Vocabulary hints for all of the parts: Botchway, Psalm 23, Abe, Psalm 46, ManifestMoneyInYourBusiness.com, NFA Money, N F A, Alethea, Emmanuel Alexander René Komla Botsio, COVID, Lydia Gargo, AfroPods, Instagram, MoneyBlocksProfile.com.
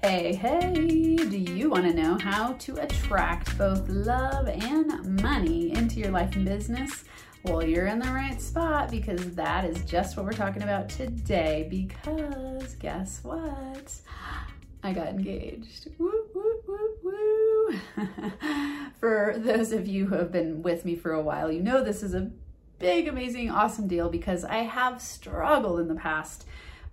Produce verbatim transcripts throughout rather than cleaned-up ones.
Hey, hey, do you want to know how to attract both love and money into your life and business? Well, you're in the right spot because that is just what we're talking about today, because guess what? I got engaged. Woo, woo, woo, woo. For those of you who have been with me for a while, you know this is a big, amazing, awesome deal because I have struggled in the past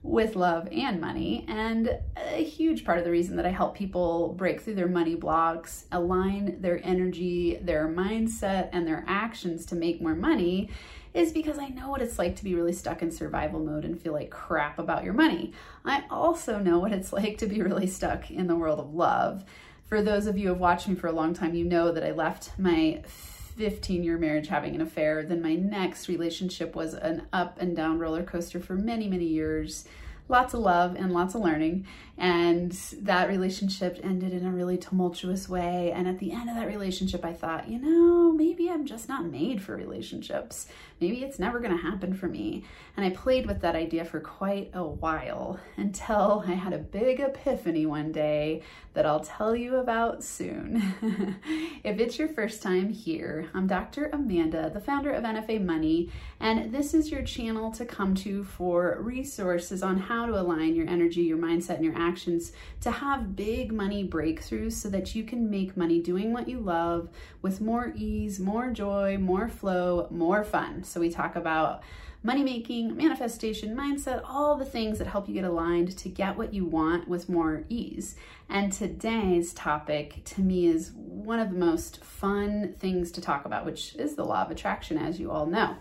with love and money. And a huge part of the reason that I help people break through their money blocks, align their energy, their mindset, and their actions to make more money is because I know what it's like to be really stuck in survival mode and feel like crap about your money. I also know what it's like to be really stuck in the world of love. For those of you who have watched me for a long time, you know that I left my fifteen year marriage having an affair. Then my next relationship was an up and down roller coaster for many, many years. Lots of love and lots of learning. And that relationship ended in a really tumultuous way. And at the end of that relationship, I thought, you know, maybe I'm just not made for relationships. Maybe it's never gonna happen for me. And I played with that idea for quite a while until I had a big epiphany one day that I'll tell you about soon. If it's your first time here, I'm Doctor Amanda, the founder of N F A Money, and this is your channel to come to for resources on how How to align your energy, your mindset, and your actions to have big money breakthroughs so that you can make money doing what you love with more ease, more joy, more flow, more fun. So we talk about money making, manifestation, mindset, all the things that help you get aligned to get what you want with more ease. And today's topic to me is one of the most fun things to talk about, which is the law of attraction, as you all know.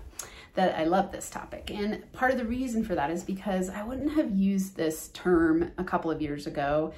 That I love this topic. And part of the reason for that is because I wouldn't have used this term a couple of years ago.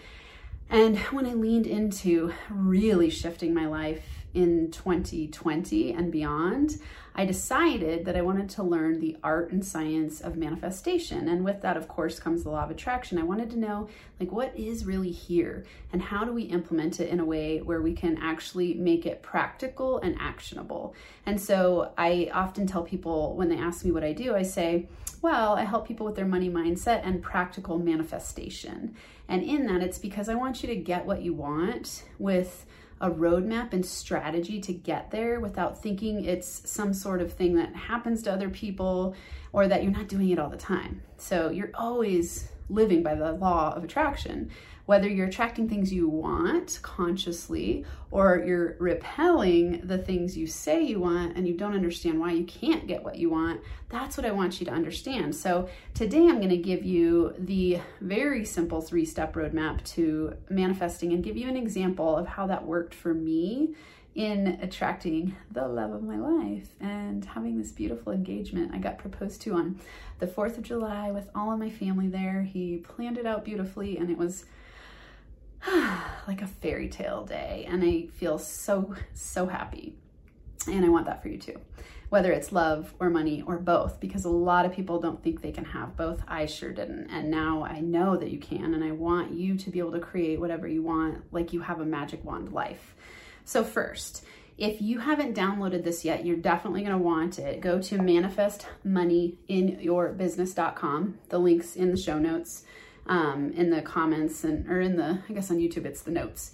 And when I leaned into really shifting my life in twenty twenty and beyond, I decided that I wanted to learn the art and science of manifestation. And with that, of course, comes the law of attraction. I wanted to know, like, what is really here and how do we implement it in a way where we can actually make it practical and actionable? And so I often tell people when they ask me what I do, I say, well, I help people with their money mindset and practical manifestation. And in that, it's because I want you to get what you want with a roadmap and strategy to get there without thinking it's some sort of thing that happens to other people or that you're not doing it all the time. So you're always living by the law of attraction, whether you're attracting things you want consciously or you're repelling the things you say you want and you don't understand why you can't get what you want. That's what I want you to understand. So today I'm going to give you the very simple three-step roadmap to manifesting and give you an example of how that worked for me in attracting the love of my life and having this beautiful engagement. I got proposed to on the fourth of July with all of my family there. He planned it out beautifully and it was like a fairy tale day. And I feel so, so happy. And I want that for you too, whether it's love or money or both, because a lot of people don't think they can have both. I sure didn't. And now I know that you can. And I want you to be able to create whatever you want, like you have a magic wand life. So first, if you haven't downloaded this yet, you're definitely going to want it. Go to manifest money in your business dot com. The link's in the show notes, um, in the comments, and or in the, I guess on YouTube, it's the notes.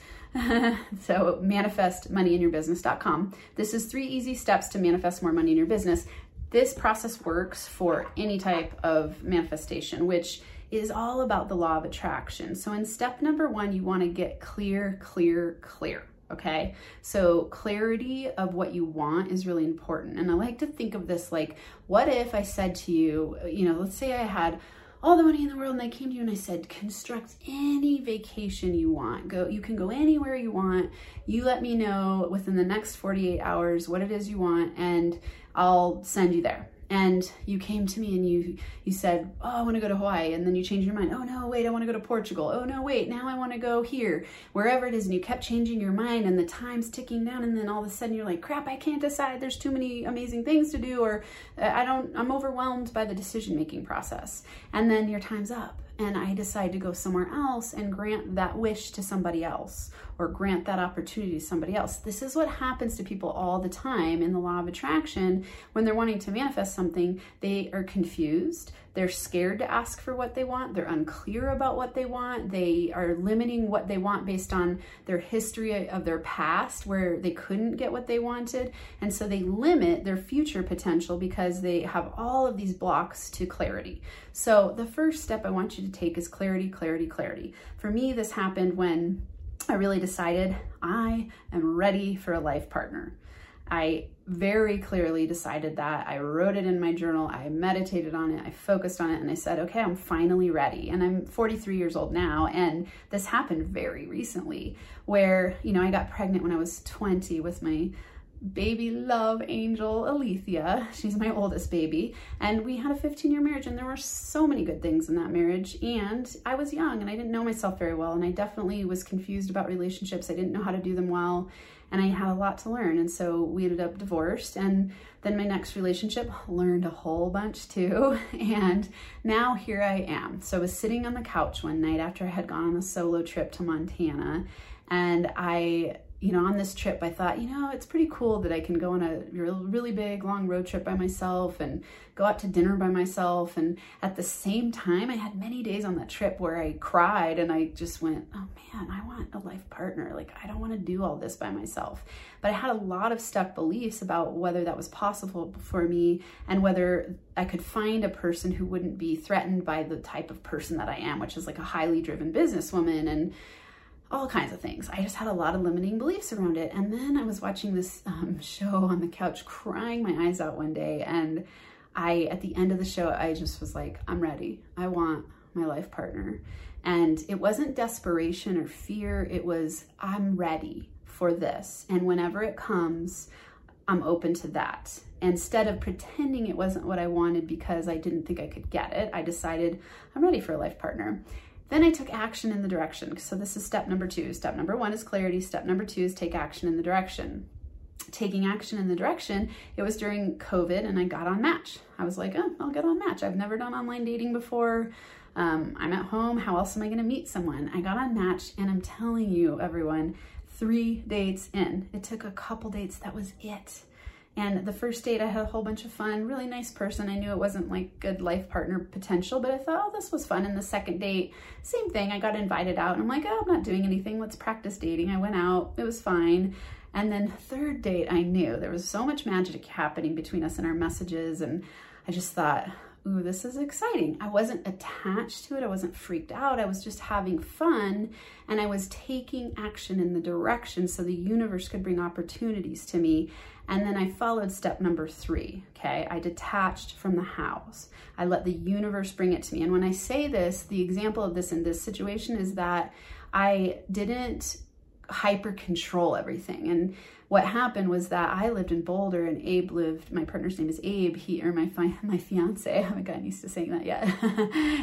So manifest money in your business dot com. This is three easy steps to manifest more money in your business. This process works for any type of manifestation, which is all about the law of attraction. So in step number one, you want to get clear, clear, clear. Okay, so clarity of what you want is really important. And I like to think of this like, what if I said to you, you know, let's say I had all the money in the world and I came to you and I said, construct any vacation you want. Go, you can go anywhere you want. You let me know within the next forty-eight hours what it is you want and I'll send you there. And you came to me and you you said, oh, I want to go to Hawaii. And then you changed your mind. Oh, no, wait, I want to go to Portugal. Oh, no, wait, now I want to go here, wherever it is. And you kept changing your mind and the time's ticking down. And then all of a sudden you're like, crap, I can't decide. There's too many amazing things to do, or I don't, I'm overwhelmed by the decision-making process. And then your time's up. And I decide to go somewhere else and grant that wish to somebody else or grant that opportunity to somebody else. This is what happens to people all the time in the law of attraction. When they're wanting to manifest something, they are confused. They're scared to ask for what they want. They're unclear about what they want. They are limiting what they want based on their history of their past where they couldn't get what they wanted. And so they limit their future potential because they have all of these blocks to clarity. So the first step I want you to take is clarity, clarity, clarity. For me, this happened when I really decided I am ready for a life partner. I very clearly decided that. I wrote it in my journal, I meditated on it, I focused on it, and I said, okay, I'm finally ready. And I'm forty-three years old now, and this happened very recently where, you know, I got pregnant when I was twenty with my baby love angel, Alethea. She's my oldest baby. And we had a fifteen year marriage, and there were so many good things in that marriage. And I was young and I didn't know myself very well. And I definitely was confused about relationships. I didn't know how to do them well. And I had a lot to learn. And so we ended up divorced. And then my next relationship learned a whole bunch too. And now here I am. So I was sitting on the couch one night after I had gone on a solo trip to Montana. And I You know, on this trip, I thought, you know, it's pretty cool that I can go on a really big, long road trip by myself and go out to dinner by myself. And at the same time, I had many days on that trip where I cried and I just went, oh man, I want a life partner. Like, I don't want to do all this by myself. But I had a lot of stuck beliefs about whether that was possible for me and whether I could find a person who wouldn't be threatened by the type of person that I am, which is like a highly driven businesswoman and all kinds of things. I just had a lot of limiting beliefs around it. And then I was watching this um, show on the couch, crying my eyes out one day. And I, at the end of the show, I just was like, I'm ready. I want my life partner. And it wasn't desperation or fear. It was, I'm ready for this. And whenever it comes, I'm open to that. Instead of pretending it wasn't what I wanted because I didn't think I could get it, I decided I'm ready for a life partner. Then I took action in the direction. So this is step number two. Step number one is clarity. Step number two is take action in the direction. Taking action in the direction, it was during COVID and I got on Match. I was like, oh, I'll get on Match. I've never done online dating before. Um, I'm at home. How else am I going to meet someone? I got on Match, and I'm telling you, everyone, three dates in. It took a couple dates. That was it. And the first date, I had a whole bunch of fun, really nice person. I knew it wasn't like good life partner potential, but I thought, oh, this was fun. And the second date, same thing. I got invited out and I'm like, oh, I'm not doing anything. Let's practice dating. I went out, it was fine. And then third date, I knew there was so much magic happening between us and our messages. And I just thought, ooh, this is exciting. I wasn't attached to it. I wasn't freaked out. I was just having fun, and I was taking action in the direction so the universe could bring opportunities to me. And then I followed step number three, okay? I detached from the hows. I let the universe bring it to me. And when I say this, the example of this in this situation is that I didn't hyper control everything. And what happened was that I lived in Boulder, and Abe lived, my partner's name is Abe, he, or my, fi my fiance, I haven't gotten used to saying that yet,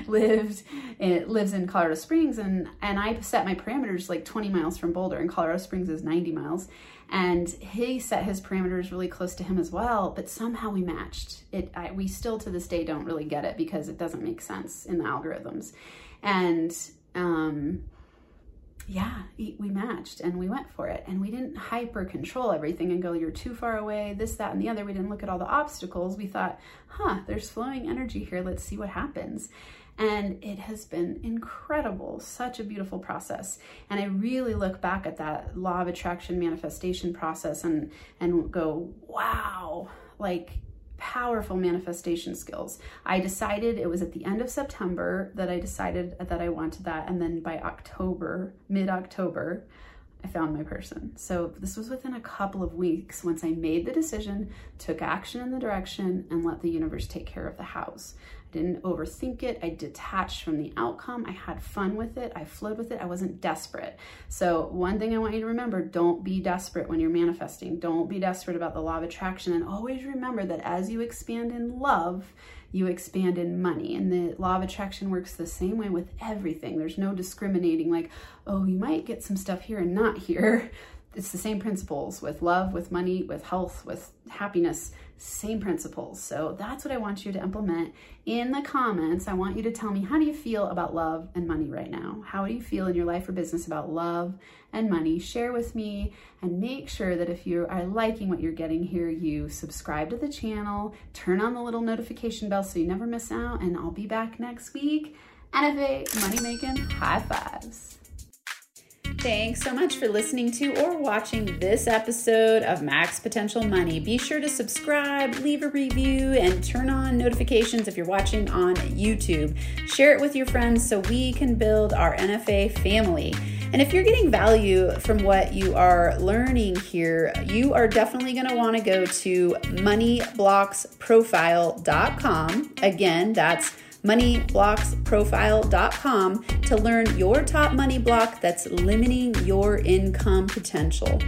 lived, it lives in Colorado Springs. And, and I set my parameters like twenty miles from Boulder, and Colorado Springs is ninety miles. And he set his parameters really close to him as well, but somehow we matched. It, I, we still to this day don't really get it because it doesn't make sense in the algorithms. And, um, yeah, we matched and we went for it. And we didn't hyper control everything and go, you're too far away, this, that, and the other. We didn't look at all the obstacles. We thought, huh, there's flowing energy here. Let's see what happens. And it has been incredible, such a beautiful process. And I really look back at that law of attraction manifestation process and, and go, wow, like, powerful manifestation skills. I decided, it was at the end of September that I decided that I wanted that. And then by October, mid-October, I found my person. So this was within a couple of weeks once I made the decision, took action in the direction, and let the universe take care of the house. I didn't overthink it. I detached from the outcome. I had fun with it. I flowed with it. I wasn't desperate. So one thing I want you to remember, don't be desperate when you're manifesting. Don't be desperate about the law of attraction. And always remember that as you expand in love, you expand in money. And the law of attraction works the same way with everything. There's no discriminating like, oh, you might get some stuff here and not here. It's the same principles with love, with money, with health, with happiness. same principles. So that's what I want you to implement. In the comments, I want you to tell me, how do you feel about love and money right now? How do you feel in your life or business about love and money? Share with me, and make sure that if you are liking what you're getting here, you subscribe to the channel, turn on the little notification bell so you never miss out, and I'll be back next week. N F A Money Making High Fives. Thanks so much for listening to or watching this episode of Max Potential Money. Be sure to subscribe, leave a review, and turn on notifications if you're watching on YouTube. Share it with your friends so we can build our N F A family. And if you're getting value from what you are learning here, you are definitely going to want to go to Money Blocks Profile dot com. Again, that's Money Blocks Profile dot com to learn your top money block that's limiting your income potential.